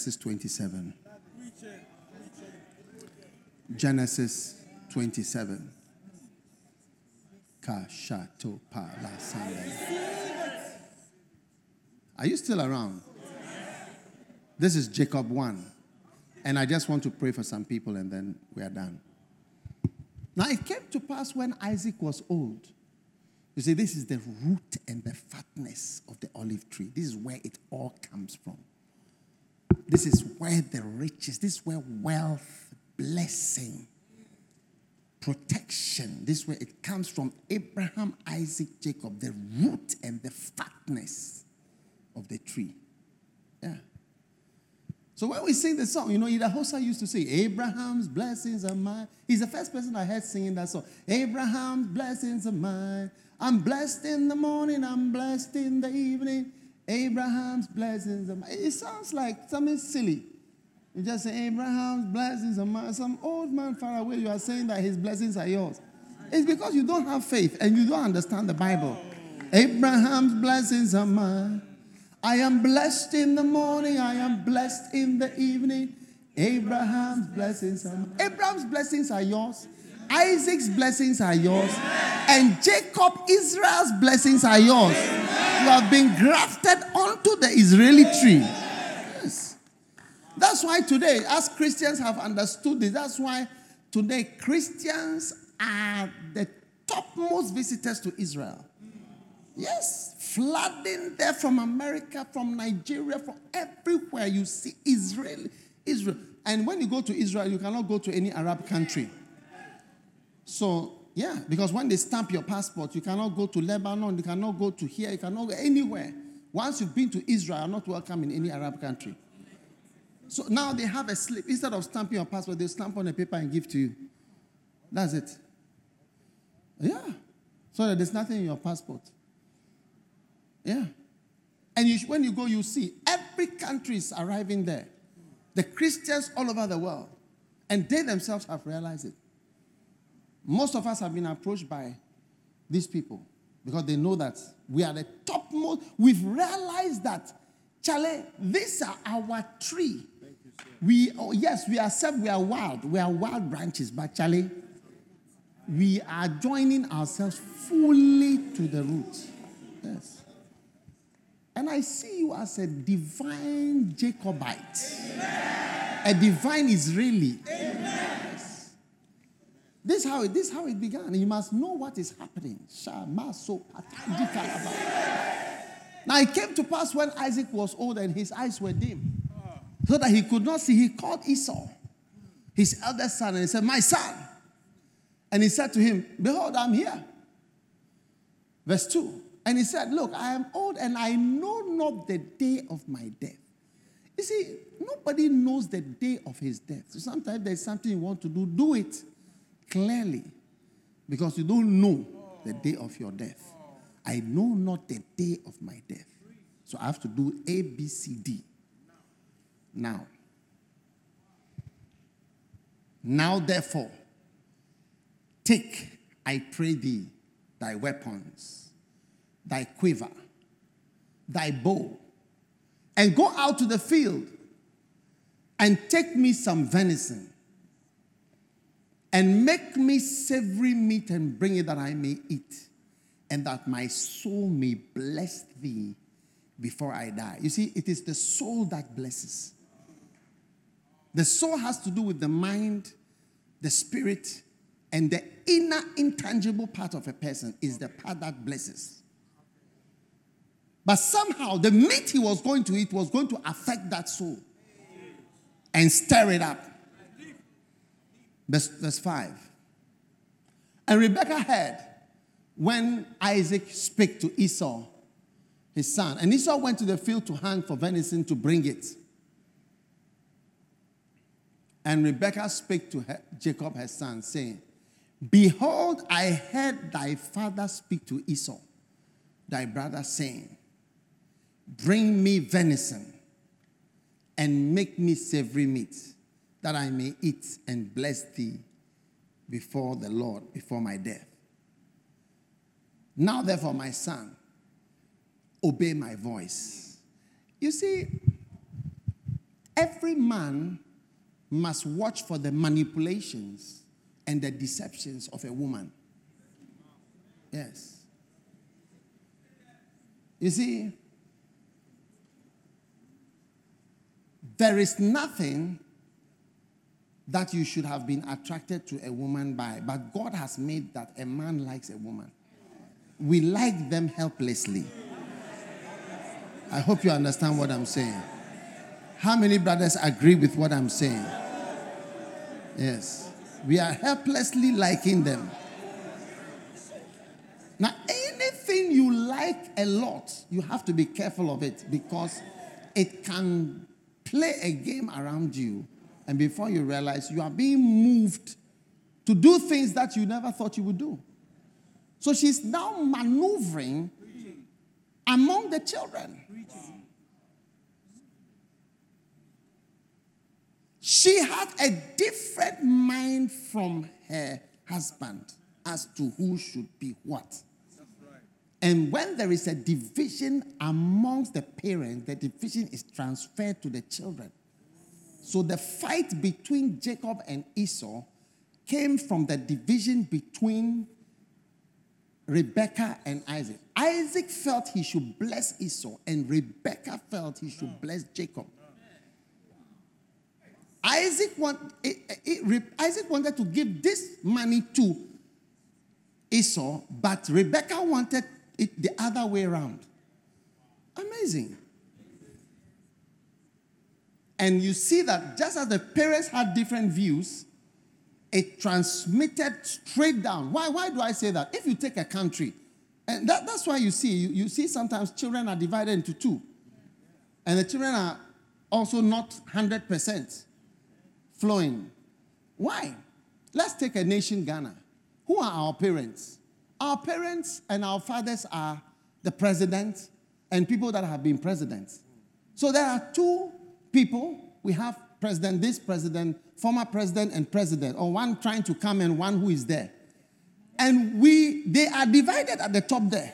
Genesis 27. Genesis 27. Are you still around? This is Jacob 1. And I just want to pray for some people and then we are done. Now, it came to pass when Isaac was old. You see, this is the root and the fatness of the olive tree. This is where it all comes from. This is where the riches, this is where wealth, blessing, protection, this is where it comes from. Abraham, Isaac, Jacob, the root and the fatness of the tree. Yeah. So when we sing the song, you know, Idahosa used to say, Abraham's blessings are mine. He's the first person I heard singing that song. Abraham's blessings are mine. I'm blessed in the morning. I'm blessed in the evening. Abraham's blessings are mine. It sounds like something silly. You just say, Abraham's blessings are mine. Some old man far away, you are saying that his blessings are yours. It's because you don't have faith and you don't understand the Bible. Abraham's blessings are mine. I am blessed in the morning. I am blessed in the evening. Abraham's blessings are mine. Abraham's blessings are yours. Isaac's blessings are yours. And Jacob, Israel's blessings are yours. You have been grafted onto the Israeli tree. Yes. That's why today, as Christians have understood this, that's why today Christians are the topmost visitors to Israel. Yes, flooding there from America, from Nigeria, from everywhere you see Israel. And when you go to Israel, you cannot go to any Arab country. So, yeah, because when they stamp your passport, you cannot go to Lebanon, you cannot go to here, you cannot go anywhere. Once you've been to Israel, you're not welcome in any Arab country. So now they have a slip. Instead of stamping your passport, they stamp on a paper and give to you. That's it. Yeah, so that there's nothing in your passport. Yeah. And when you go, you see every country is arriving there. The Christians all over the world. And they themselves have realized it. Most of us have been approached by these people because they know that we are the topmost. We've realized that, Charlie, these are our tree. Thank you, sir. We are wild. We are wild branches, but Charlie, we are joining ourselves fully to the root. Yes. And I see you as a divine Jacobite. Amen. A divine Israeli. Amen. This is how it began. You must know what is happening. Now it came to pass when Isaac was old and his eyes were dim, so that he could not see, he called Esau, his eldest son, and he said, "My son." And he said to him, "Behold, I'm here." Verse 2. And he said, "Look, I am old and I know not the day of my death." You see, nobody knows the day of his death. So sometimes there's something you want to do, do it clearly. Because you don't know the day of your death. I know not the day of my death. So I have to do A, B, C, D. Now therefore, take, I pray thee, thy weapons, thy quiver, thy bow, and go out to the field and take me some venison and make me savory meat and bring it that I may eat and that my soul may bless thee before I die. You see, it is the soul that blesses. The soul has to do with the mind, the spirit, and the inner intangible part of a person is the part that blesses. But somehow, the meat he was going to eat was going to affect that soul and stir it up. Verse 5. And Rebekah heard when Isaac spoke to Esau, his son. And Esau went to the field to hunt for venison to bring it. And Rebekah spoke to Jacob, her son, saying, "Behold, I heard thy father speak to Esau, thy brother, saying, bring me venison and make me savory meat that I may eat and bless thee before the Lord, before my death. Now therefore, my son, obey my voice." You see, every man must watch for the manipulations and the deceptions of a woman. Yes. You see, there is nothing that you should have been attracted to a woman by, but God has made that a man likes a woman. We like them helplessly. I hope you understand what I'm saying. How many brothers agree with what I'm saying? Yes. We are helplessly liking them. Now, anything you like a lot, you have to be careful of it because it can play a game around you. And before you realize, you are being moved to do things that you never thought you would do. So she's now maneuvering among the children. She had a different mind from her husband as to who should be what. And when there is a division amongst the parents, the division is transferred to the children. So the fight between Jacob and Esau came from the division between Rebekah and Isaac. Isaac felt he should bless Esau, and Rebekah felt he should bless Jacob. Isaac wanted to give this money to Esau, but Rebekah wanted it the other way around. Amazing. And you see that just as the parents had different views, it transmitted straight down. Why do I say that? If you take a country, and that's why you see sometimes children are divided into two. And the children are also not 100% flowing. Why? Let's take a nation, Ghana. Who are our parents? Our parents and our fathers are the president and people that have been presidents. So there are two people. We have president, this president, former president, and president, or one trying to come and one who is there. And they are divided at the top there.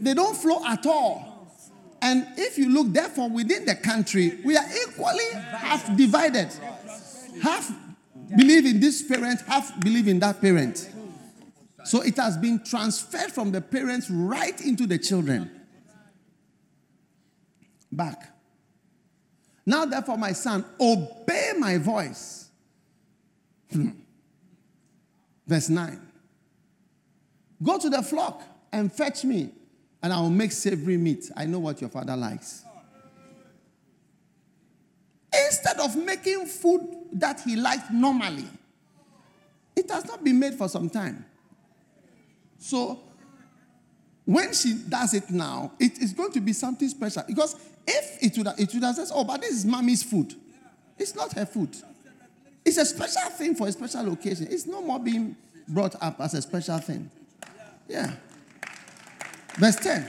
They don't flow at all. And if you look, therefore, within the country, we are equally half divided. Half believe in this parent, half believe in that parent. So it has been transferred from the parents right into the children. Back. Now, therefore, my son, obey my voice. Verse 9. Go to the flock and fetch me, and I will make savory meat. I know what your father likes. Instead of making food that he liked normally, it has not been made for some time. So, when she does it now, it is going to be something special. Because if it would have said, oh, but this is mommy's food. It's not her food. It's a special thing for a special occasion. It's no more being brought up as a special thing. Yeah. Verse 10.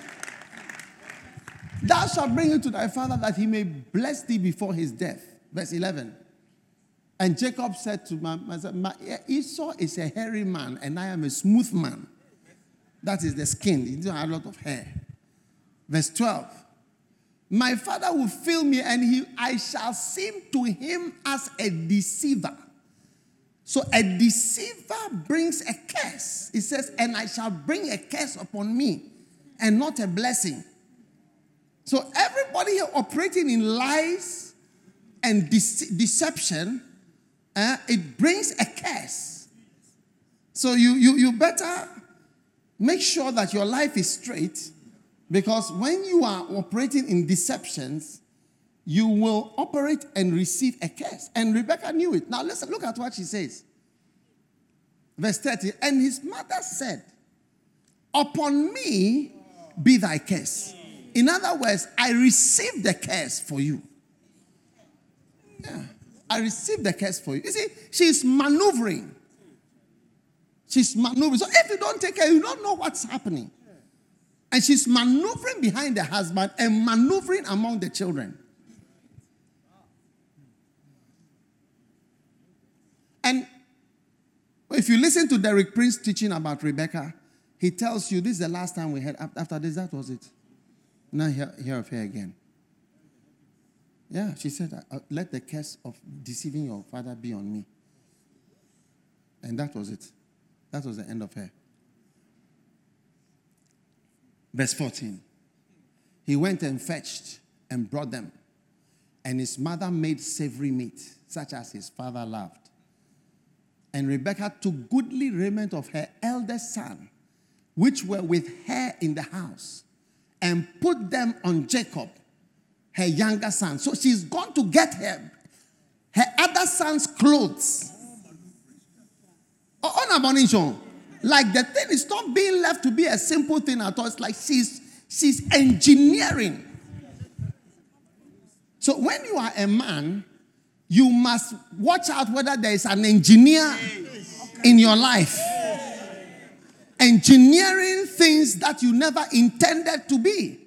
Thou shalt bring it to thy father that he may bless thee before his death. Verse 11. And Jacob said to my Esau is a hairy man, and I am a smooth man. That is the skin. He doesn't have a lot of hair. Verse 12. My father will fill me, and I shall seem to him as a deceiver. So a deceiver brings a curse. It says, and I shall bring a curse upon me, and not a blessing. So everybody here operating in lies and deception, it brings a curse. So you better make sure that your life is straight, because when you are operating in deceptions, you will operate and receive a curse. And Rebekah knew it. Now listen, look at what she says. Verse 30, and his mother said, upon me be thy curse. In other words, I received the curse for you. Yeah, I received the curse for you. You see, she's maneuvering. She's maneuvering. So if you don't take care, you don't know what's happening. And she's maneuvering behind the husband and maneuvering among the children. And if you listen to Derek Prince teaching about Rebekah, he tells you this is the last time we had. After this, that was it. Not here of her again. Yeah, she said, let the curse of deceiving your father be on me. And that was it. That was the end of her. Verse 14. He went and fetched and brought them. And his mother made savory meat, such as his father loved. And Rebekah took goodly raiment of her eldest son, which were with her in the house, and put them on Jacob, her younger son. So she's gone to get him, her other son's clothes. Like the thing is not being left to be a simple thing at all. It's like she's engineering. So when you are a man, you must watch out whether there is an engineer in your life. Engineering things that you never intended to be.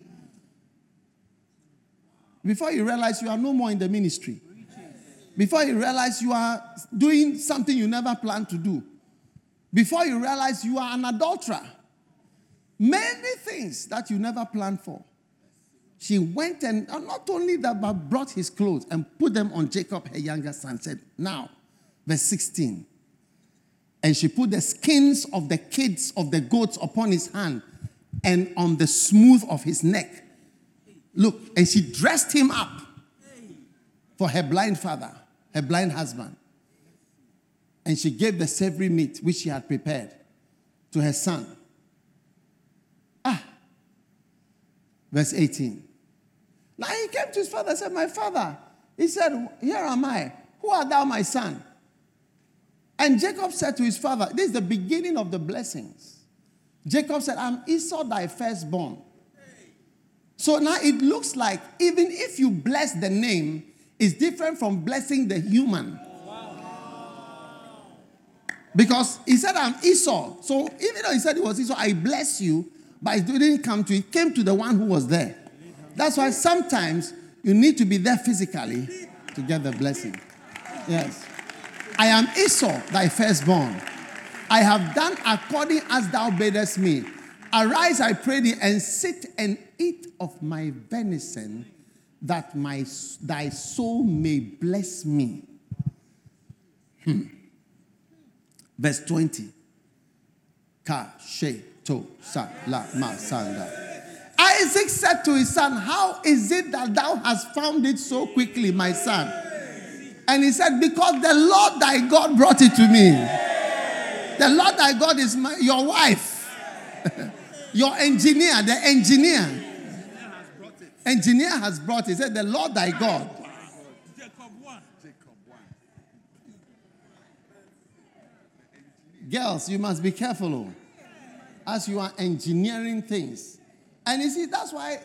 Before you realize you are no more in the ministry. Before you realize you are doing something you never planned to do. Before you realize you are an adulterer. Many things that you never planned for. She went and not only that, but brought his clothes and put them on Jacob, her younger son. Said, now, verse 16. And she put the skins of the kids of the goats upon his hand and on the smooth of his neck. Look, and she dressed him up for her blind father, her blind husband. And she gave the savory meat which she had prepared to her son. Verse 18. Now he came to his father and said, my father, he said, here am I. Who art thou, my son? And Jacob said to his father, this is the beginning of the blessings. Jacob said, I'm Esau, thy firstborn. So now it looks like even if you bless the name, it's different from blessing the human. Wow. Because he said, I'm Esau. So even though he said it was Esau, I bless you. But it didn't come to, it came to the one who was there. That's why sometimes you need to be there physically to get the blessing. Yes. I am Esau, thy firstborn. I have done according as thou badest me. Arise, I pray thee, and sit and eat of my venison, that thy soul may bless me. Verse 20. Ka, she, Isaac said to his son, how is it that thou hast found it so quickly, my son? And he said, because the Lord thy God brought it to me. The Lord thy God is your wife. Your engineer, the engineer. Engineer has brought it. He said, the Lord thy God. Girls, you must be careful as you are engineering things. And you see, that's why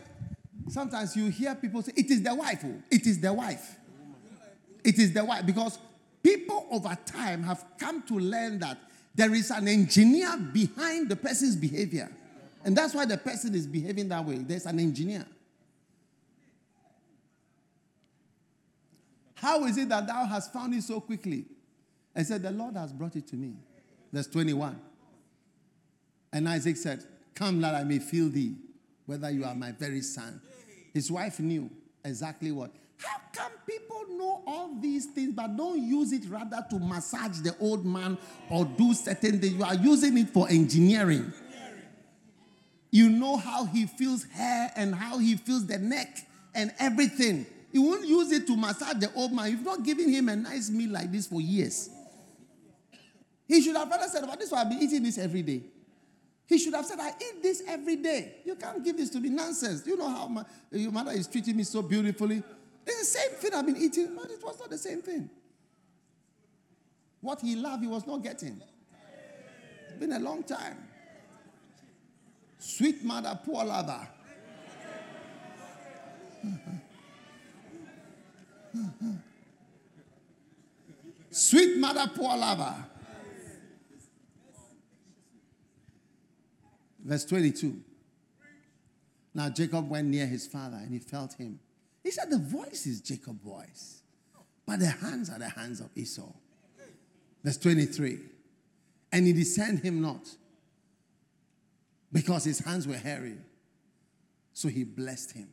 sometimes you hear people say, it is the wife. It is the wife. It is the wife. Because people over time have come to learn that there is an engineer behind the person's behavior. And that's why the person is behaving that way. There's an engineer. How is it that thou hast found it so quickly? I said, the Lord has brought it to me. Verse 21. And Isaac said, come that I may feel thee, whether you are my very son. His wife knew exactly what. How come people know all these things but don't use it rather to massage the old man or do certain things? You are using it for engineering. You know how he feels hair and how he feels the neck and everything. You won't use it to massage the old man. You've not given him a nice meal like this for years. He should have rather said, well, this one, I've been eating this every day. He should have said, I eat this every day. You can't give this to me. Nonsense. You know how your mother is treating me so beautifully. It's the same thing I've been eating. But it was not the same thing. What he loved, he was not getting. It's been a long time. Sweet mother, poor lover. Sweet mother, poor lover. Verse 22. Now Jacob went near his father and he felt him. He said, the voice is Jacob's voice, but the hands are the hands of Esau. Verse 23. And he discerned him not, because his hands were hairy. So he blessed him.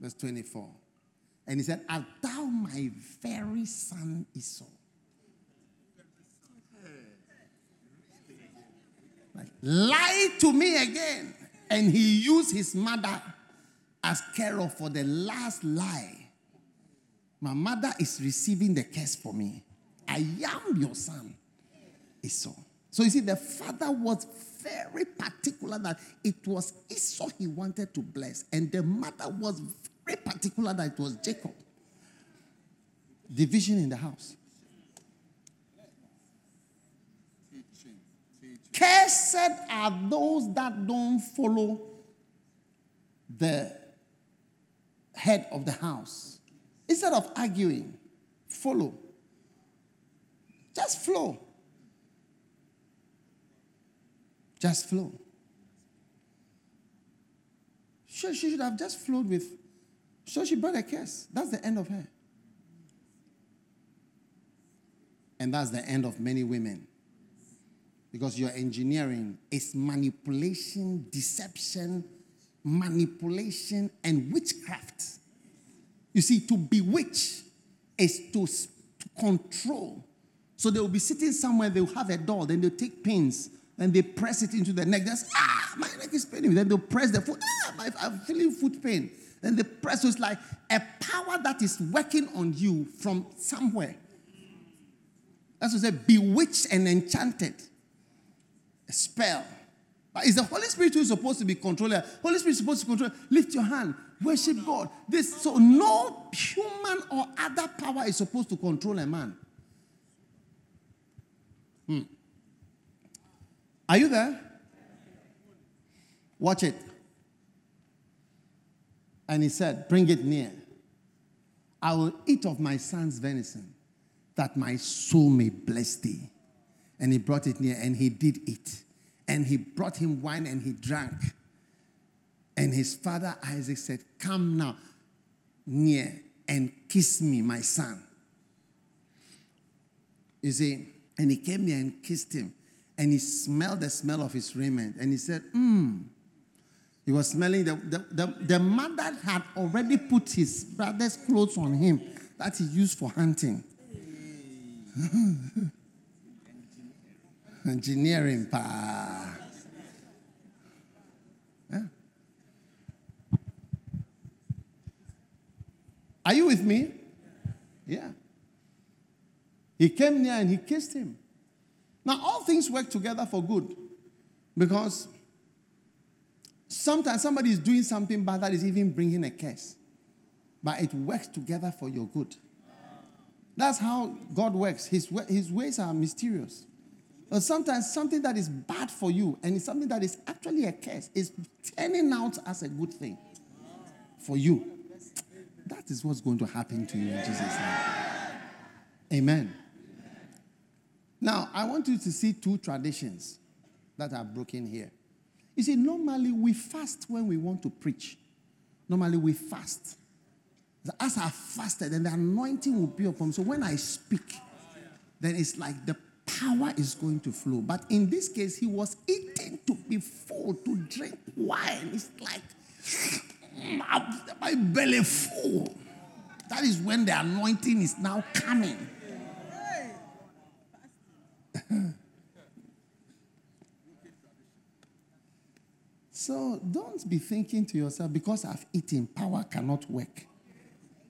verse 24. And he said, "Art thou my very son Esau?" Like, lie to me again. And he used his mother as carer for the last lie. My mother is receiving the curse for me. I am your son Esau. So you see, the father was very particular that it was Esau he wanted to bless. And the mother was very particular that it was Jacob. Division in the house. Cursed are those that don't follow the head of the house. Instead of arguing, follow. Just flow. Just flow. She should have just flowed with. So she brought a curse. That's the end of her. And that's the end of many women. Because your engineering is manipulation, deception, manipulation, and witchcraft. You see, to bewitch is to control. So they will be sitting somewhere, they will have a doll, then they'll take pins, then they press it into the neck. Just, my neck is paining. Then they'll press the foot. I'm feeling foot pain. Then the press, so it's like a power that is working on you from somewhere. That's what I said, bewitched and enchanted. A spell. But it's the Holy Spirit who is supposed to be controlling. Holy Spirit is supposed to control. Lift your hand. Worship God. This, so no human or other power is supposed to control a man. Are you there? Watch it. And he said, "Bring it near. I will eat of my son's venison, that my soul may bless thee." And he brought it near, and he did eat. And he brought him wine, and he drank. And his father Isaac said, "Come now near and kiss me, my son." You see, and he came near and kissed him. And he smelled the smell of his raiment. And he said, He was smelling. The mother had already put his brother's clothes on him that he used for hunting. Engineering, pa. Yeah. Are you with me? Yeah. He came near and he kissed him. Now, all things work together for good, because sometimes somebody is doing something bad that is even bringing a curse, but it works together for your good. That's how God works. His ways are mysterious. But sometimes something that is bad for you and it's something that is actually a curse is turning out as a good thing for you. That is what's going to happen to you in Jesus' name. Amen. Now, I want you to see two traditions that are broken here. You see, normally we fast when we want to preach. Normally we fast. As I fasted, then the anointing will be upon me. So when I speak, then it's like the power is going to flow. But in this case, he was eating to be full, to drink wine. It's like my belly full. That is when the anointing is now coming. So don't be thinking to yourself, because I've eaten, power cannot work.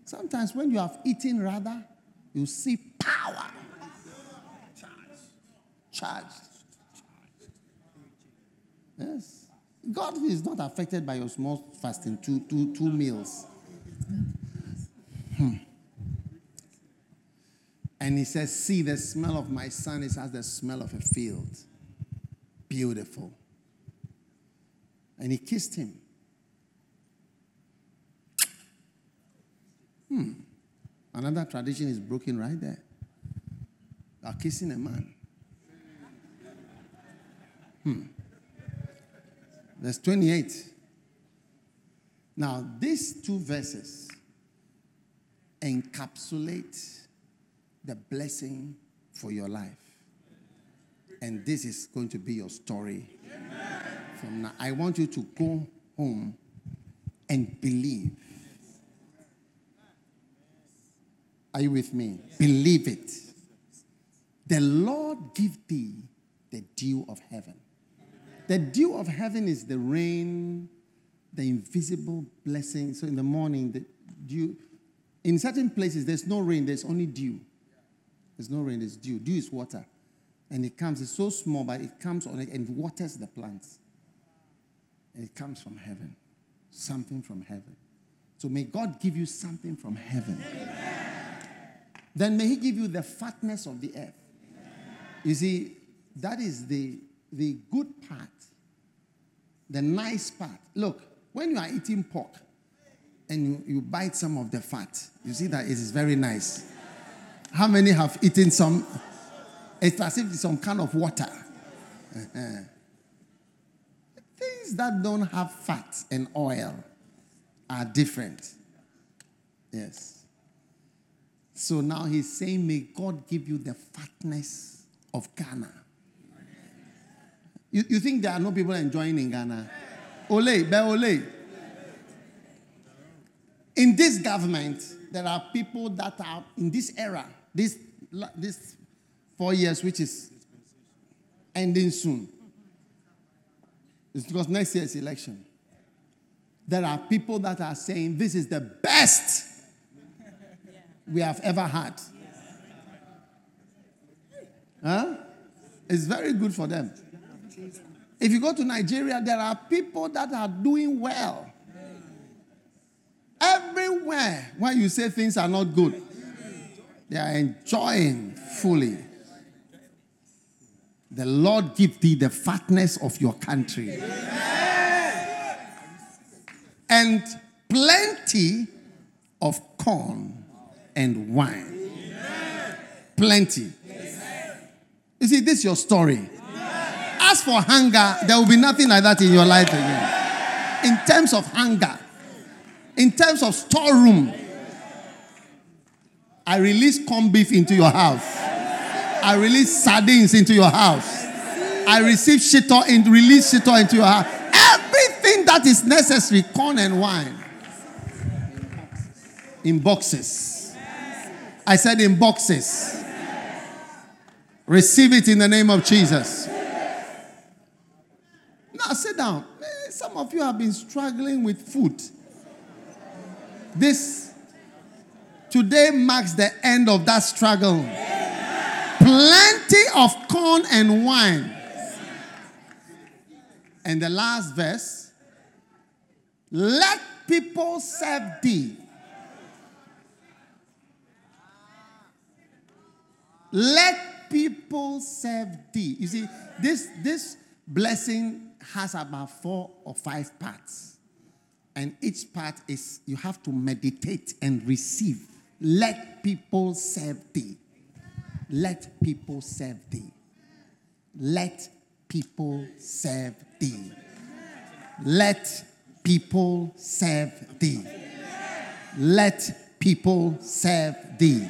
Sometimes when you have eaten, rather, you see power. Charged. Yes. God is not affected by your small fasting, two meals. And he says, "See, the smell of my son is as the smell of a field. Beautiful." And he kissed him. Another tradition is broken right there. You are kissing a man. Verse 28. Now, these two verses encapsulate the blessing for your life. And this is going to be your story. Amen. From now, I want you to go home and believe Are you with me? Yes. Believe it. The Lord give thee the dew of heaven. The dew of heaven is the rain, the invisible blessing. So in the morning, the dew. In certain places, there's no rain. There's only dew. There's no rain. There's dew. Dew is water. And it comes. It's so small, but it comes on it and waters the plants. And it comes from heaven. Something from heaven. So may God give you something from heaven. Amen. Then may he give you the fatness of the earth. Amen. You see, that is the good part, the nice part. Look, when you are eating pork and you bite some of the fat, you see that it is very nice. How many have eaten some? It's as if it's some kind of water. Things that don't have fat and oil are different. Yes. So now he's saying, may God give you the fatness of Ghana. You think there are no people enjoying in Ghana? Ole, be ole. In this government, there are people that are in this era, this 4 years, which is ending soon. It's because next year's election. There are people that are saying, this is the best we have ever had. Huh? It's very good for them. If you go to Nigeria, there are people that are doing well. Everywhere where you say things are not good, they are enjoying fully. The Lord give thee the fatness of your country. And plenty of corn and wine. Amen. Plenty. Amen. You see, this is your story. Amen. As for hunger, there will be nothing like that in your life again. In terms of hunger, in terms of storeroom, I release corned beef into your house. I release sardines into your house. I release shito into your house. Everything that is necessary, corn and wine. In boxes. I said in boxes. Receive it in the name of Jesus. Now sit down. Some of you have been struggling with food. Today marks the end of that struggle. Plenty of corn and wine. And the last verse. Let people serve thee. Let people serve thee. You see, this blessing has about 4 or 5 parts. And each part is, you have to meditate and receive. Let people serve thee. Let people serve thee. Let people serve thee. Let people serve thee. Let people serve thee.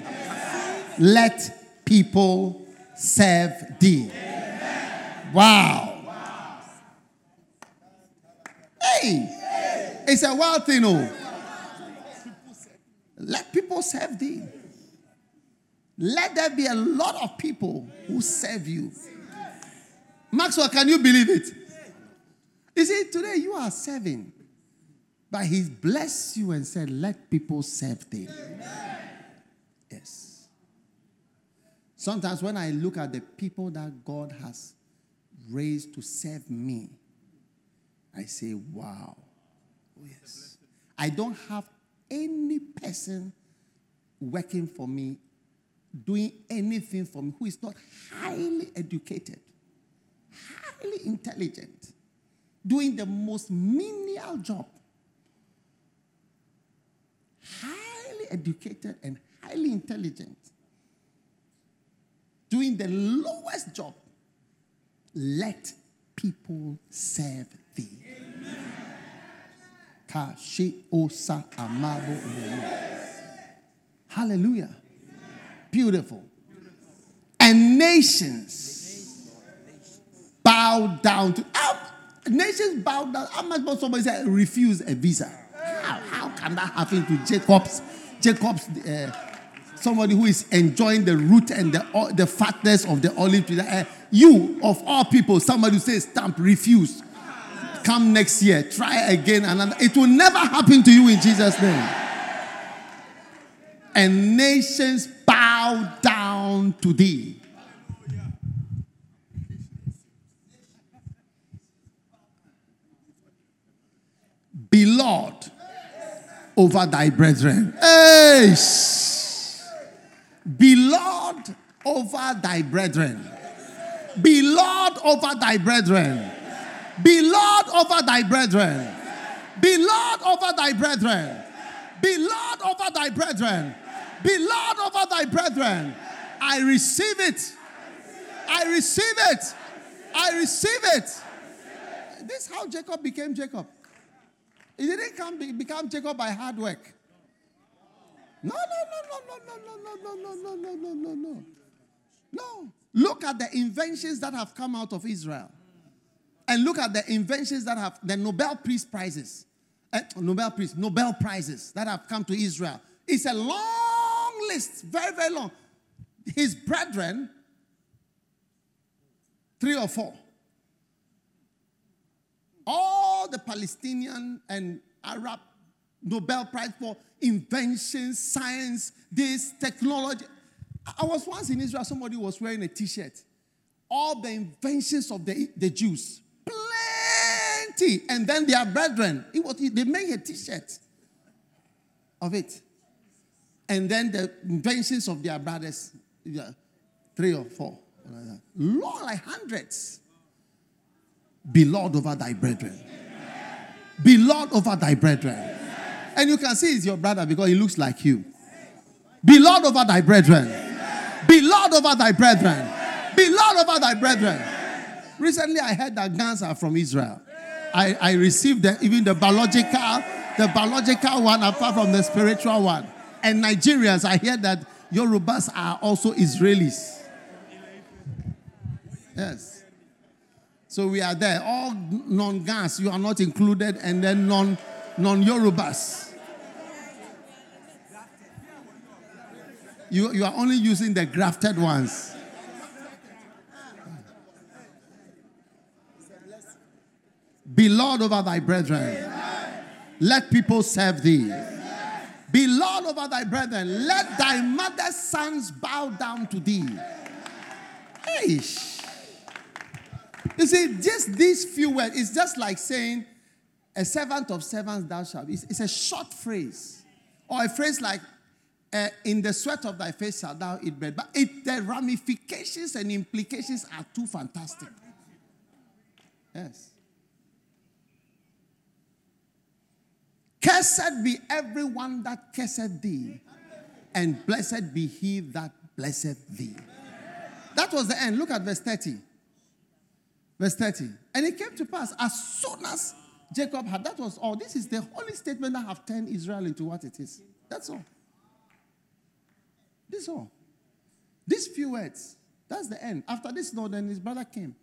Let people serve thee. Amen. Wow. Hey. It's a wild thing. Let people serve thee. Let there be a lot of people who serve you. Maxwell, can you believe it? You see, today you are serving. But he blessed you and said, let people serve thee. Amen. Yes. Sometimes when I look at the people that God has raised to serve me, I say, wow. Oh, yes. I don't have any person working for me, doing anything for me, who is not highly educated, highly intelligent, doing the most menial job. Highly educated and highly intelligent. Doing the lowest job. Let people serve thee. Hallelujah. Beautiful. And nations bow down to. Nations bow down. How much more somebody said refuse a visa? How can that happen to Jacob's somebody who is enjoying the root and the fatness of the olive tree. You, of all people, somebody who says, stamp, refuse. Come next year. Try again. Another. It will never happen to you in Jesus' name. And nations bow down to thee. Be Lord over thy brethren. Hey! Be Lord over thy brethren. Be Lord over thy brethren. Be Lord over thy brethren. Be Lord over thy brethren. Be Lord over thy brethren. Be Lord over thy brethren. I receive it. I receive it. I receive it. This is how Jacob became Jacob. He didn't become Jacob by hard work. No. No. Look at the inventions that have come out of Israel. And look at the inventions that have, the Nobel Peace Prizes, Nobel Prizes that have come to Israel. It's a long list, very, very long. His brethren, 3 or 4. All the Palestinian and Arab Nobel Prize for invention, science, this, technology. I was once in Israel, somebody was wearing a T-shirt. All the inventions of the Jews. Plenty. And then their brethren. They made a T-shirt of it. And then the inventions of their brothers. 3 or 4. Lord, like hundreds. Be Lord over thy brethren. Amen. Be Lord over thy brethren. Amen. And you can see it's your brother because he looks like you. Be Lord over thy brethren. Amen. Be Lord over thy brethren. Amen. Be Lord over thy brethren. Amen. Recently I heard that guns are from Israel. I received the biological one apart from the spiritual one. And Nigerians, I hear that Yorubas are also Israelis. Yes. So we are there. All non-Gans, you are not included, and then non-Yorubas. You are only using the grafted ones. Be Lord over thy brethren. Let people serve thee. Be Lord over thy brethren. Let thy mother's sons bow down to thee. Eish. You see, just these few words, it's just like saying, a servant of servants thou shalt be. It's a short phrase. Or a phrase like, in the sweat of thy face shalt thou eat bread. But the ramifications and implications are too fantastic. Yes. Cursed be everyone that curseth thee, and blessed be he that blesseth thee. That was the end. Look at verse 30. Verse 30. And it came to pass, as soon as Jacob had, that was all. This is the only statement that have turned Israel into what it is. That's all. This all. These few words. That's the end. After this, no, then his brother came.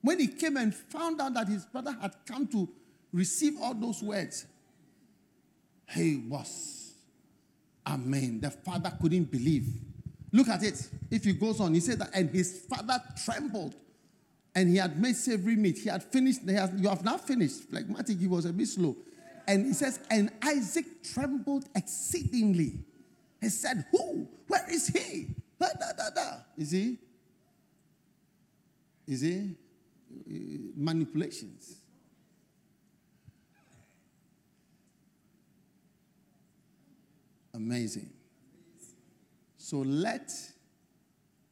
When he came and found out that his brother had come to receive all those words, he was. Amen. The father couldn't believe. Look at it. If he goes on, he said that, and his father trembled. And he had made savory meat. He had finished. You have not finished. Phlegmatic, he was a bit slow. And he says, and Isaac trembled exceedingly. He said, who? Where is he? Da, da, da, da. Is he? Manipulations. Amazing. So let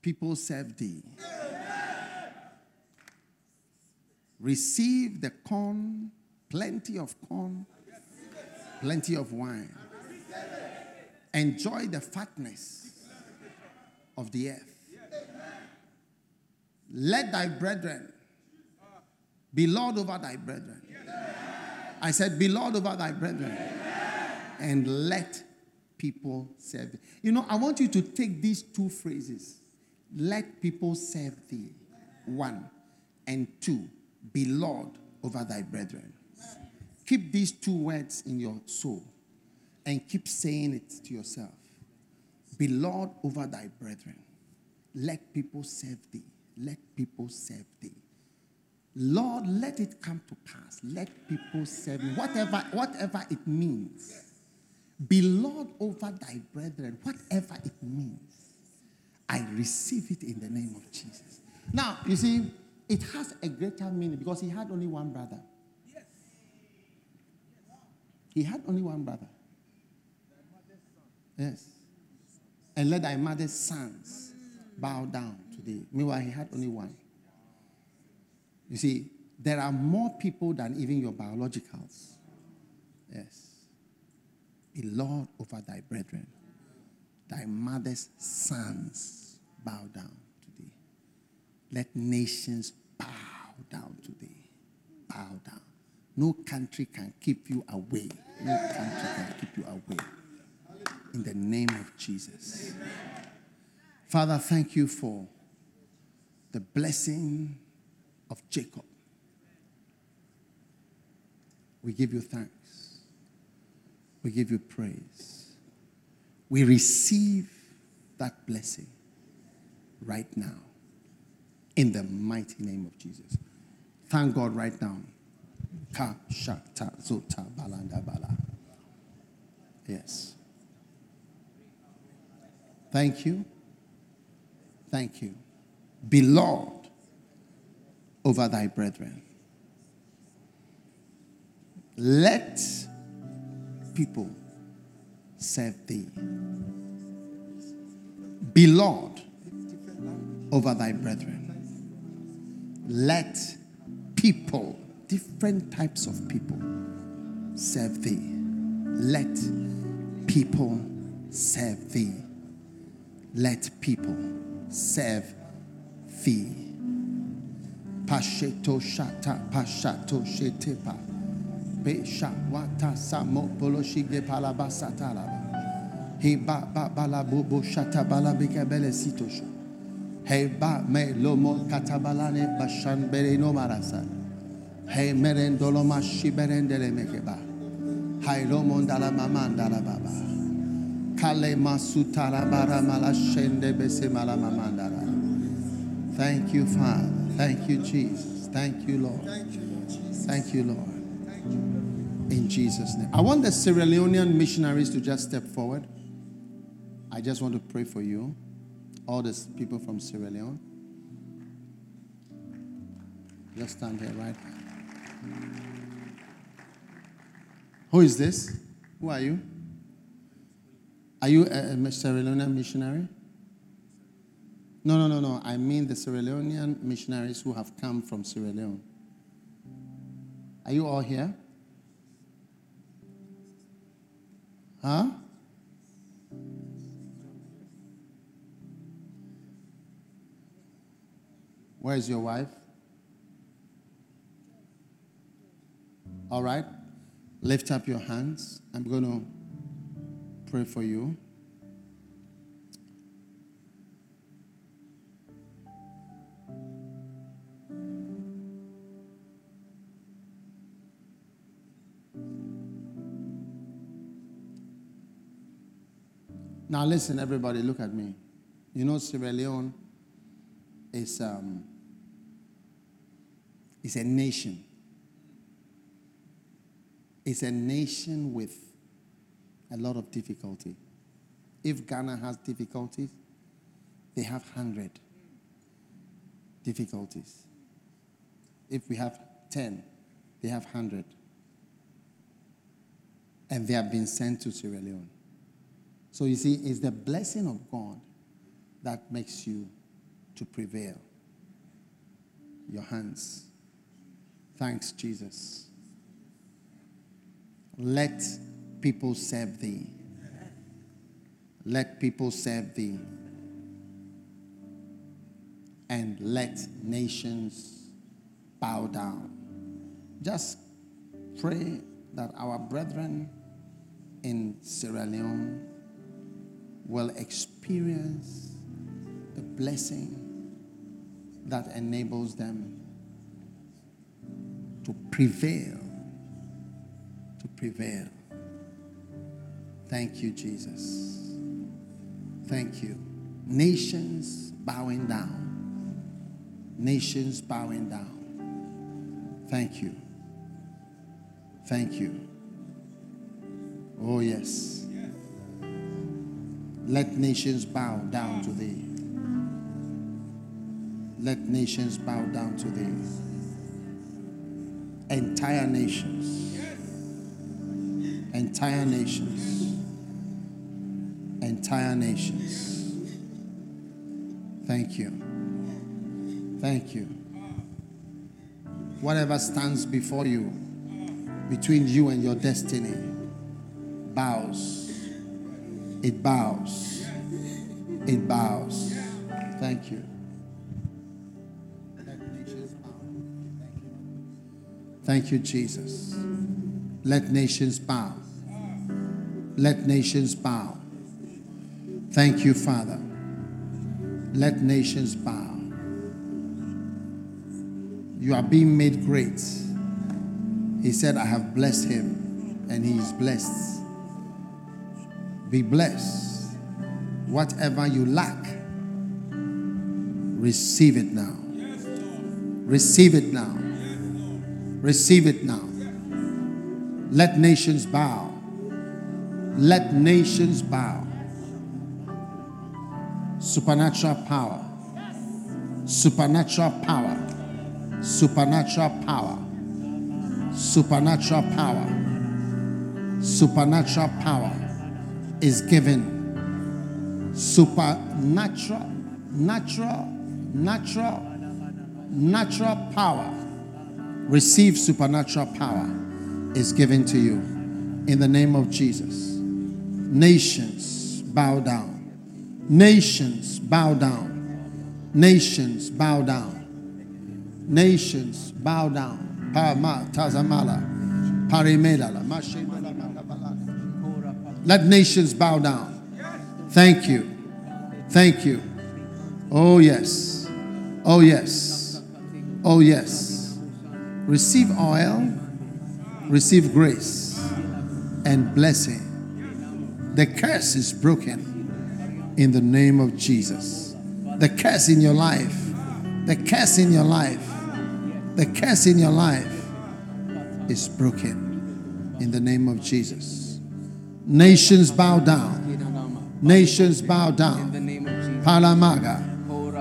people serve thee. Receive the corn, plenty of corn, plenty of wine. Enjoy the fatness of the earth. Let thy brethren be Lord over thy brethren. I said, be Lord over thy brethren. And let people serve thee. You know, I want you to take these two phrases. Let people serve thee. 1 and 2. Be Lord over thy brethren. Keep these two words in your soul and keep saying it to yourself. Be Lord over thy brethren. Let people serve thee. Let people serve thee. Lord, let it come to pass. Let people serve me. Whatever it means. Be Lord over thy brethren. Whatever it means. I receive it in the name of Jesus. Now, you see, it has a greater meaning because he had only one brother. Yes. He had only one brother. Yes. And let thy mother's sons bow down today. Meanwhile, he had only one. You see, there are more people than even your biologicals. Yes. Be Lord over thy brethren. Thy mother's sons bow down today. Let nations bow down today. Bow down. No country can keep you away. No country can keep you away. In the name of Jesus. Amen. Father, thank you for the blessing of Jacob. We give you thanks. We give you praise. We receive that blessing right now in the mighty name of Jesus. Thank God right now. Yes. Thank you. Thank you. Be Lord over thy brethren. Let people serve thee. Be Lord over thy brethren. Let people, different types of people, serve thee. Let people serve thee. Let people serve thee. Pasheto shata, pashato shetepa. Pesha wata samo poloshige palabasatala. He ba ba balabobo shata balabikabele sitosha. He ba me lomo katabalane bashan bereno marasa. He merendoloma shiberendele mekeba. Hai lomondala mamandala baba. Thank you, Father. Thank you, Jesus. Thank you, Lord. Thank you, Lord. In Jesus' name. I want the Sierra Leonean missionaries to just step forward. I just want to pray for you, all the people from Sierra Leone. Just stand here, right? Who is this? Who are you? Are you a Sierra Leonean missionary? No. I mean the Sierra Leonean missionaries who have come from Sierra Leone. Are you all here? Huh? Where is your wife? All right. Lift up your hands. I'm going to pray for you. Now listen, everybody, look at me. You know, Sierra Leone is a nation. It's a nation with a lot of difficulty. If Ghana has difficulties, they have 100 difficulties. If we have 10, they have 100. And they have been sent to Sierra Leone. So you see, it's the blessing of God that makes you to prevail. Your hands. Thanks, Jesus. Let people serve thee. Let people serve thee. And let nations bow down. Just pray that our brethren in Sierra Leone will experience the blessing that enables them to prevail. To prevail. Thank you, Jesus. Thank you. Nations bowing down. Nations bowing down. Thank you. Thank you. Oh, yes. Let nations bow down to thee. Let nations bow down to thee. Entire nations. Entire nations. Entire nations. Thank you. Thank you. Whatever stands before you, between you and your destiny, bows. It bows. It bows. Thank you. Let nations bow. Thank you, Jesus. Let nations bow. Let nations bow. Thank you, Father. Let nations bow. You are being made great. He said, I have blessed him, and he is blessed. Be blessed. Whatever you lack, receive it now. Receive it now. Receive it now. Let nations bow. Let nations bow. Supernatural power. Supernatural power. Supernatural power. Supernatural power. Supernatural power is given. Supernatural, natural power. Receive supernatural power is given to you in the name of Jesus. Nations bow down. Nations bow down. Nations bow down. Nations bow down. Let nations bow down. Thank you. Thank you. Oh yes. Oh yes. Oh yes. Receive oil. Receive grace and blessing. The curse is broken. In the name of Jesus. The curse in your life. The curse in your life. The curse in your life is broken. In the name of Jesus. Nations bow down. Nations bow down. Palamaga.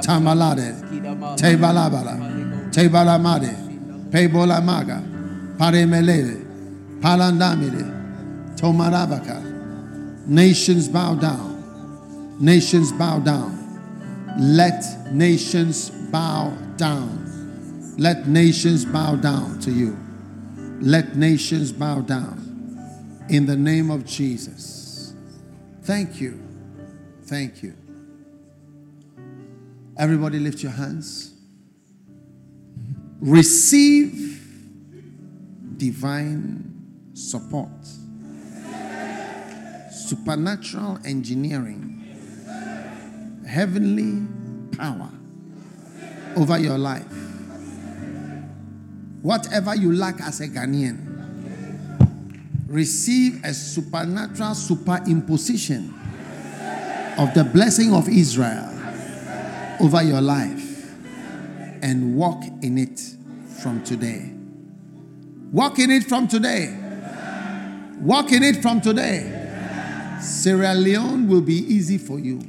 Tamalade. Tebalabala. Tebalamade. Pebolamaga. Paremelele. Palandamide. Tomarabaka. Nations bow down. Nations bow down. Let nations bow down. Let nations bow down to you. Let nations bow down. In the name of Jesus. Thank you. Thank you. Everybody lift your hands. Receive divine support. Supernatural engineering. Heavenly power over your life. Whatever you lack as a Ghanaian, receive a supernatural superimposition of the blessing of Israel over your life and walk in it from today. Walk in it from today. Walk in it from today. Sierra Leone will be easy for you.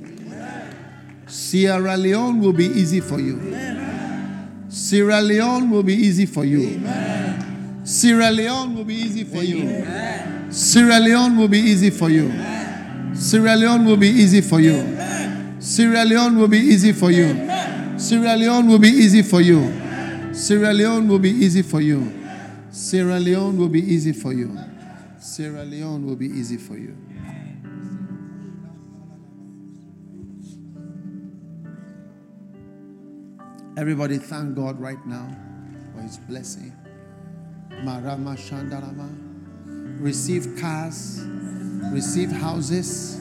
Sierra Leone will be easy for you. Amen. Sierra Leone will be easy for you. Amen. Sierra Leone will be easy for you. Amen. Sierra Leone will be easy for you. Amen. Sierra Leone will be easy for you. Amen. Sierra Leone will be easy for you. Amen. Sierra Leone will be easy for you. Amen. Sierra Leone will be easy for you. Amen. Sierra Leone will be easy for you. Sierra Leone will be easy for you. Everybody thank God right now for his blessing. Marama Shandarama. Receive cars. Receive houses.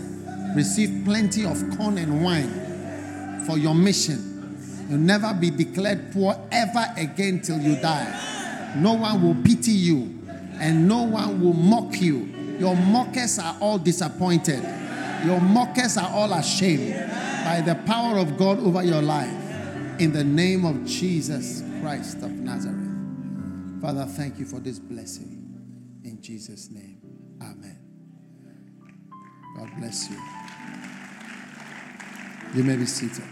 Receive plenty of corn and wine for your mission. You'll never be declared poor ever again till you die. No one will pity you and no one will mock you. Your mockers are all disappointed. Your mockers are all ashamed by the power of God over your life. In the name of Jesus Christ of Nazareth. Father, thank you for this blessing. In Jesus' name, amen. God bless you. You may be seated.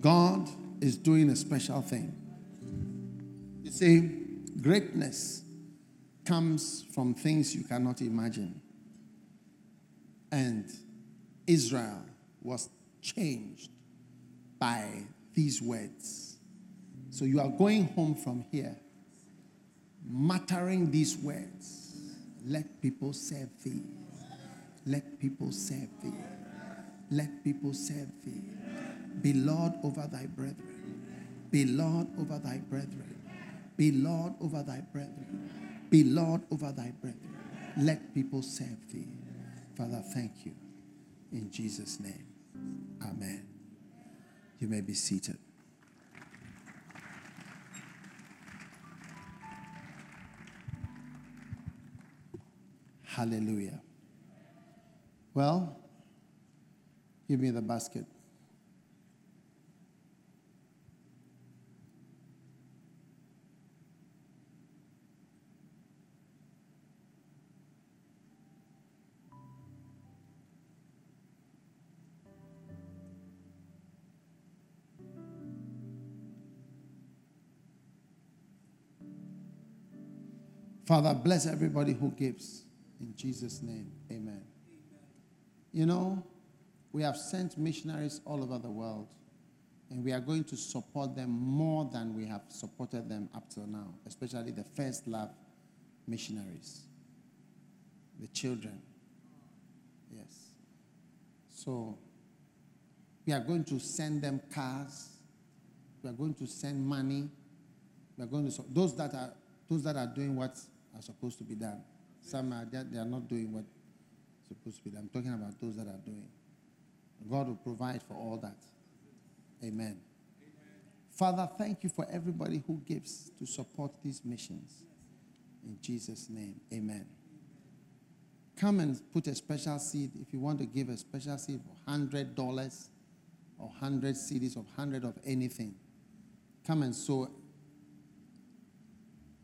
God is doing a special thing. You see, greatness comes from things you cannot imagine. And Israel was changed by these words. So you are going home from here, muttering these words. Let people serve thee. Let people serve thee. Let people serve thee. Be Lord over thy brethren. Be Lord over thy brethren. Be Lord over thy brethren. Be Lord over thy brethren. Let people serve thee. Father, thank you. In Jesus' name, amen. You may be seated. Hallelujah. Well, give me the basket. Father, bless everybody who gives. In Jesus' name, amen. You know, we have sent missionaries all over the world, and we are going to support them more than we have supported them up till now, especially the First Love missionaries, the children. Yes. So, we are going to send them cars. We are going to send money. We are going to those that are doing what are supposed to be done. Some are they are not doing what is supposed to be done. I'm talking about those that are doing. God will provide for all that. Amen. Father, thank you for everybody who gives to support these missions. In Jesus' name, amen. Come and put a special seed. If you want to give a special seed for $100 or 100 CDs or 100 of anything, come and sow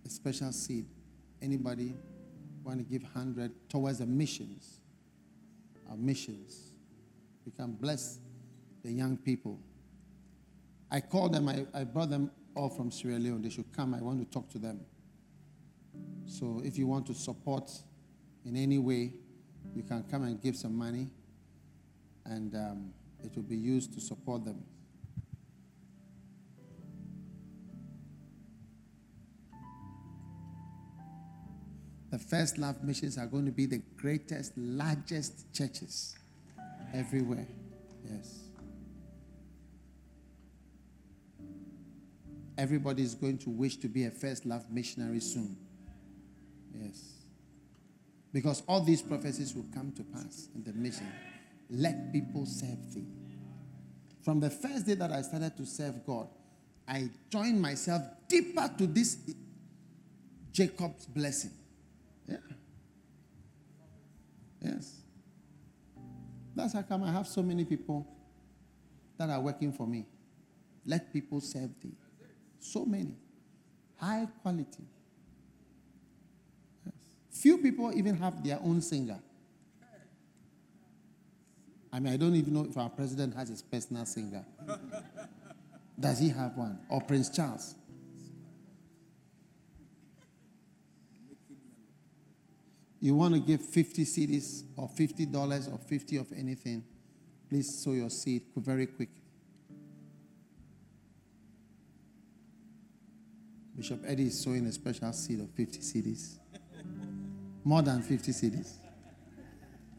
a special seed. Anybody want to give 100 towards the missions? Our missions. We can bless the young people. I called them. I brought them all from Sierra Leone. They should come. I want to talk to them. So if you want to support in any way, you can come and give some money, and it will be used to support them. The First Love missions are going to be the greatest, largest churches everywhere. Yes. Everybody is going to wish to be a First Love missionary soon. Yes. Because all these prophecies will come to pass in the mission. Let people serve thee. From the first day that I started to serve God, I joined myself deeper to this Jacob's blessing. Yeah. Yes. That's how come I have so many people that are working for me. Let people serve thee. So many. High quality. Yes. Few people even have their own singer. I mean, I don't even know if our president has his personal singer. Does he have one? Or Prince Charles? You want to give 50 CDs or $50 or 50 of anything, please sow your seed very quickly. Bishop Eddie is sowing a special seed of 50 CDs. More than 50 CDs.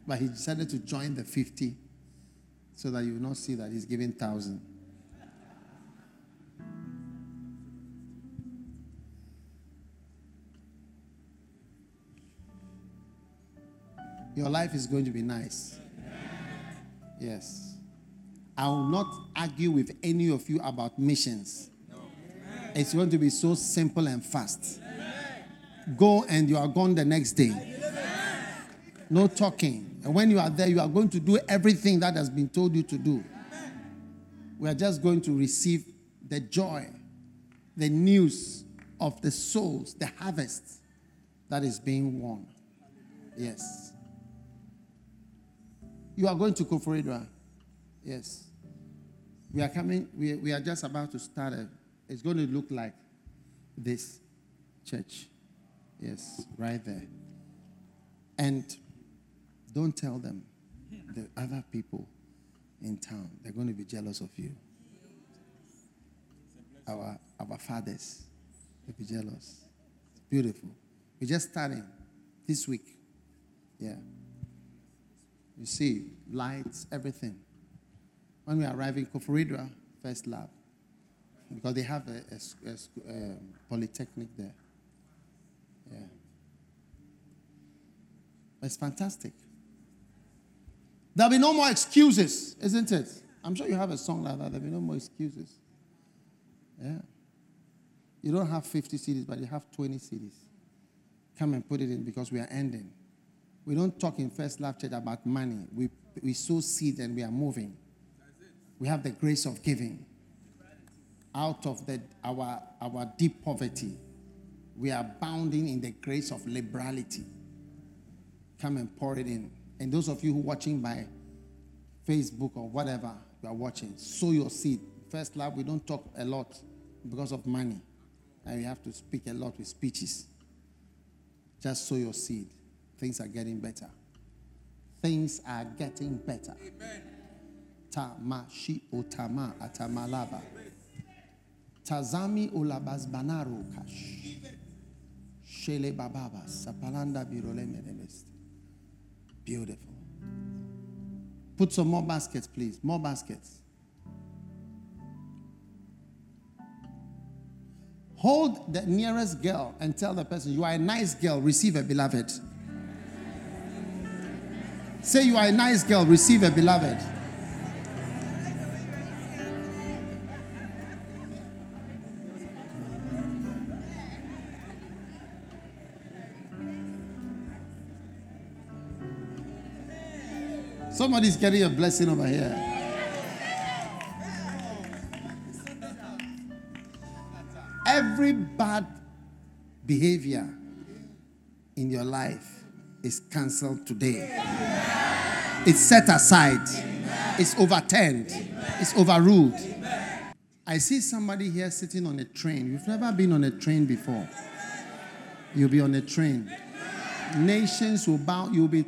But he decided to join the 50 so that you will not see that he's giving 1,000. Your life is going to be nice. Yes. I will not argue with any of you about missions. It's going to be so simple and fast. go and you are gone the next day. No talking. And when you are there, you are going to do everything that has been told you to do. We are just going to receive the joy, the news of the souls, the harvest that is being won. Yes. You are going to Koforidua. Yes. We are coming. We are just about to start. It's going to look like this church. Yes, right there. And don't tell them, the other people in town. They're going to be jealous of you. Our fathers, they'll be jealous. It's beautiful. We're just starting this week. Yeah. You see, lights, everything. When we arrive in Koforidua, First Lab, because they have a polytechnic there. Yeah. It's fantastic. There'll be no more excuses, isn't it? I'm sure you have a song like that. There'll be no more excuses. Yeah. You don't have 50 CDs, but you have 20 CDs. Come and put it in because we are ending. We don't talk in First Love Church about money. We sow seed and we are moving. We have the grace of giving. Out of our deep poverty, we are abounding in the grace of liberality. Come and pour it in. And those of you who are watching by Facebook or whatever you are watching, sow your seed. First Love, we don't talk a lot because of money. And we have to speak a lot with speeches. Just sow your seed. Things are getting better. Things are getting better. Amen. Tamashi otama atamalaba. Tazami olabas banaro kash. Shele bababa sapalanda birole menebest. Beautiful. Put some more baskets, please. More baskets. Hold the nearest girl and tell the person, you are a nice girl, receive a beloved. Say, you are a nice girl, receive a beloved. Somebody's getting a blessing over here. Every bad behavior in your life is canceled today. It's set aside. It's overturned. It's overruled. I see somebody here sitting on a train. You've never been on a train before. You'll be on a train. Nations will bow. You'll be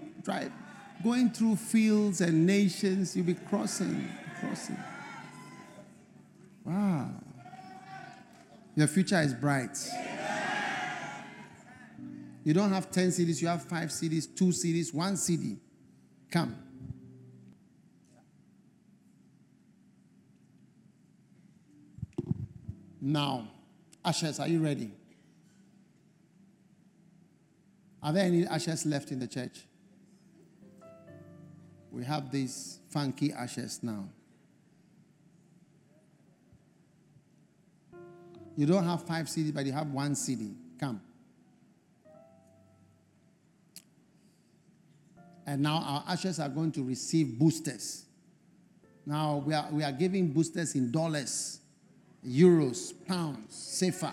going through fields and nations. You'll be crossing. Wow. Your future is bright. You don't have 10 CDs. You have 5 CDs, 2 CDs, 1 CD. Come. Now, ushers, are you ready? Are there any ushers left in the church? We have these funky ushers now. You don't have 5 CDs, but you have 1 CD. Come. And now our ushers are going to receive boosters. Now we are giving boosters in dollars, euros, pounds, sefa,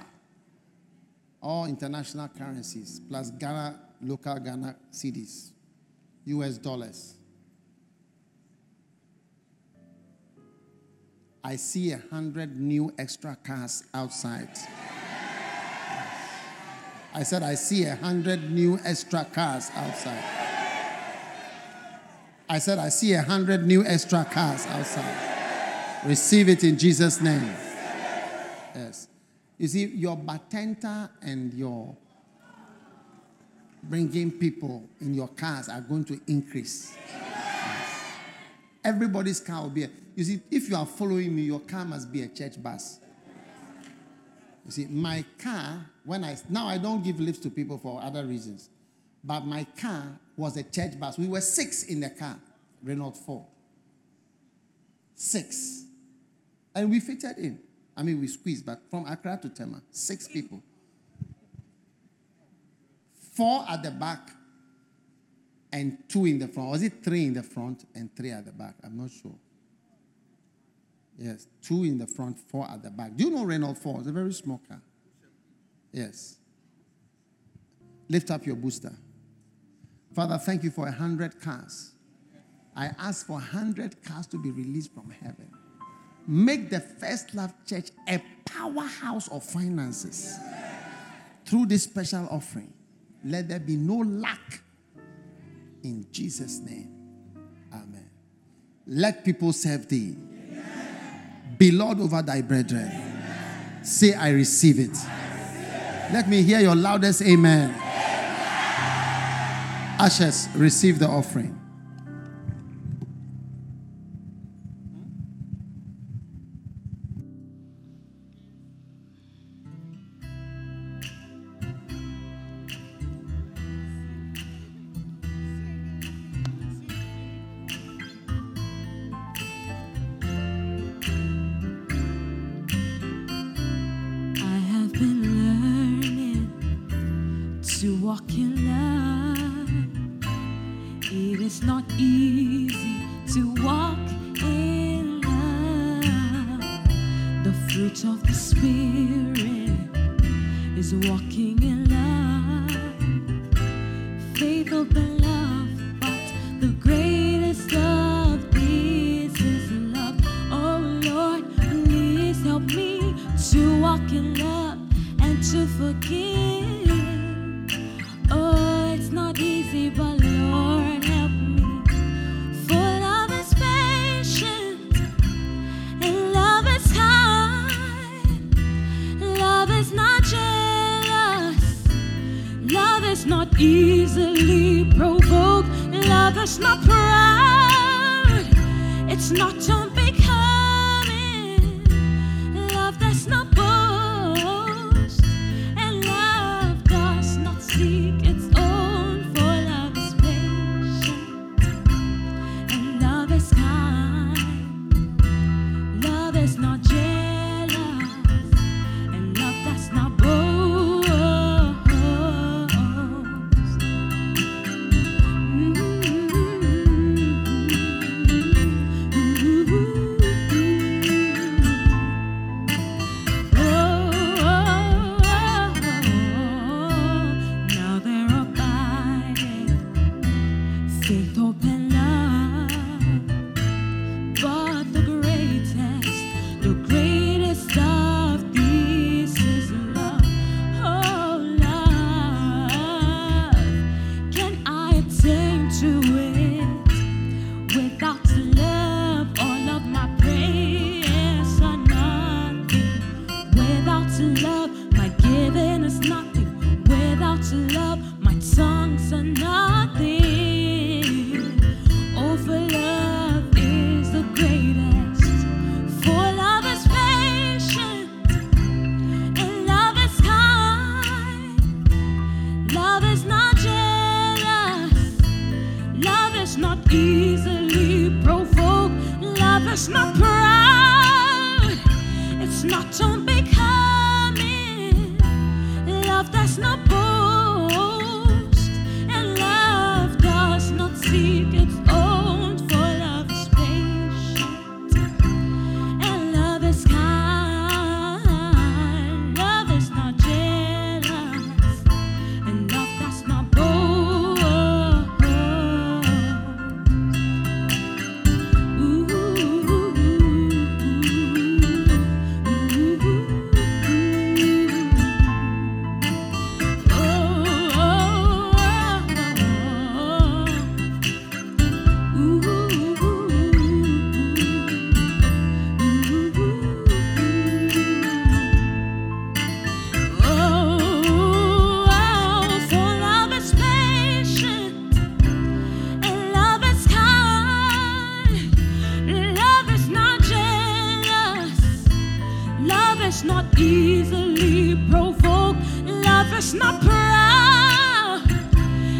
all international currencies, plus Ghana, local Ghana cedis, US dollars. I see 100 new extra cars outside. I said I see 100 new extra cars outside. I said, I see 100 new extra cars outside. Receive it in Jesus' name. Yes. You see, your bartender and your bringing people in your cars are going to increase. Yes. Everybody's car will be a... You see, if you are following me, your car must be a church bus. You see, my car, now I don't give lifts to people for other reasons. But my car was a church bus. We were 6 in the car, Renault 4. 6. And we fitted in. I mean, we squeezed, but from Accra to Tema, 6 people. 4 at the back and 2 in the front. Was it 3 in the front and 3 at the back? I'm not sure. Yes, 2 in the front, 4 at the back. Do you know Renault 4? It's a very small car. Yes. Lift up your booster. Father, thank you for 100 cars. I ask for 100 cars to be released from heaven. Make the First Love Church a powerhouse of finances. Through this special offering, let there be no lack. In Jesus' name, amen. Let people serve thee. Amen. Be Lord over thy brethren. Amen. Say, I receive it. Let me hear your loudest amen. Amen. Ashes, receive the offering.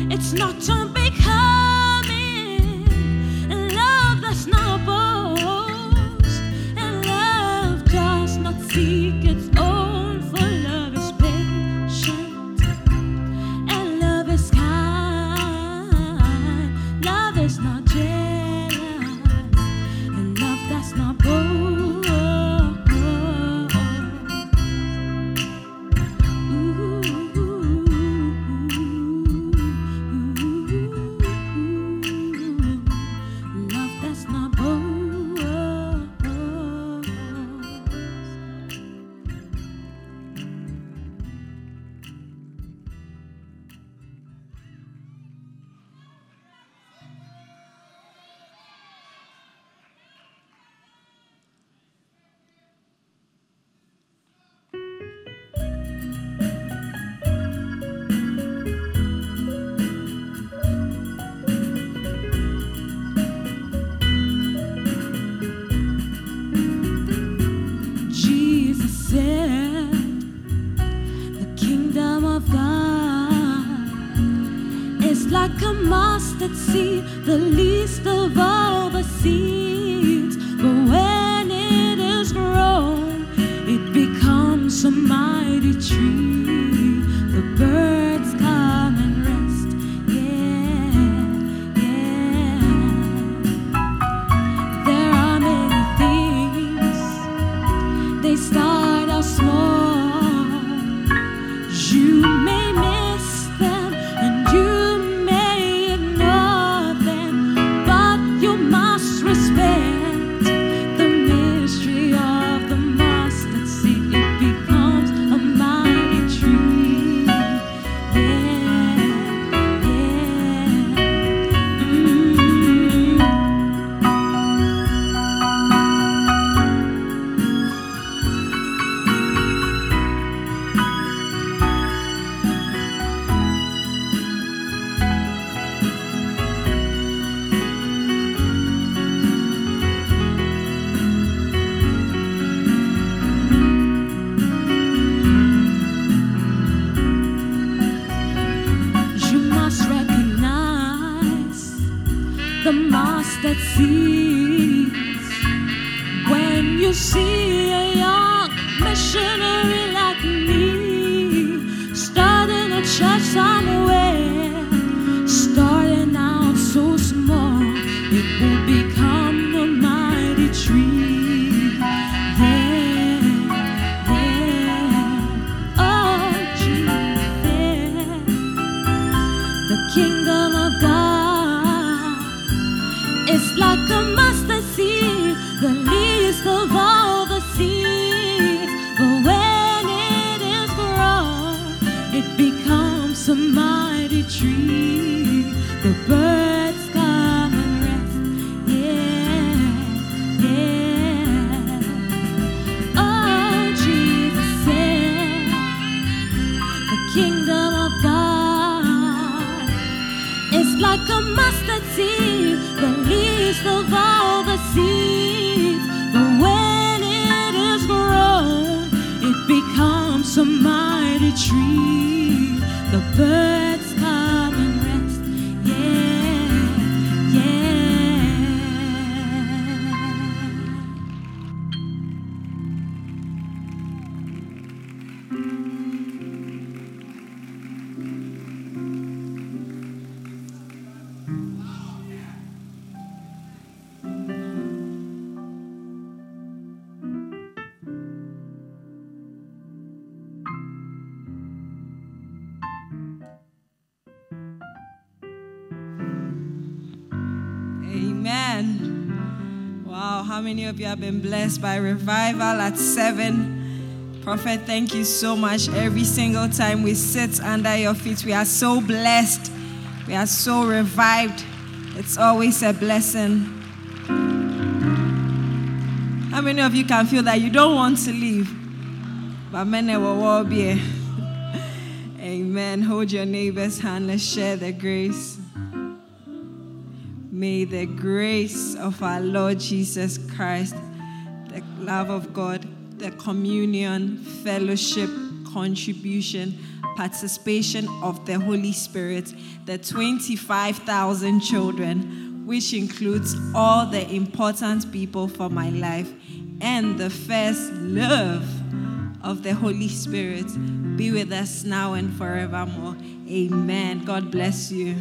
It's consider the kingdom of God is like a mustard seed, the least of all the seeds, but when it is grown, it becomes a mighty tree. The birds come and rest, yeah, yeah. There are many things, they start out small. You may miss them and you may ignore them, but you must respect the mystery of the mustard seed. It becomes a mighty tree. Yeah, yeah. You must recognize the mustard seeds when you see a young missionary like me starting a church somewhere, starting out so small, it will become a mighty tree. Yeah, oh, tree, yeah. The kingdom of God is like a mustard seed, the least of all the seeds. But when it is grown, it becomes a mighty tree. The birds come and rest, yeah, yeah. Oh, Jesus said, the kingdom of God is like a mustard seed, the least of all the seeds. But when it is grown, it becomes a mighty tree. The birds come and rest, yeah, yeah. Amen. Wow, how many of you have been blessed by Revival at 7? Prophet, thank you so much. Every single time we sit under your feet, we are so blessed. We are so revived. It's always a blessing. How many of you can feel that you don't want to leave? But many will all be here. Amen. Hold your neighbor's hand. Let's share the grace. May the grace of our Lord Jesus Christ, the love of God, the communion, fellowship, contribution, participation of the Holy Spirit, the 25,000 children, which includes all the important people for my life, and the first love of the Holy Spirit, be with us now and forevermore. Amen. God bless you.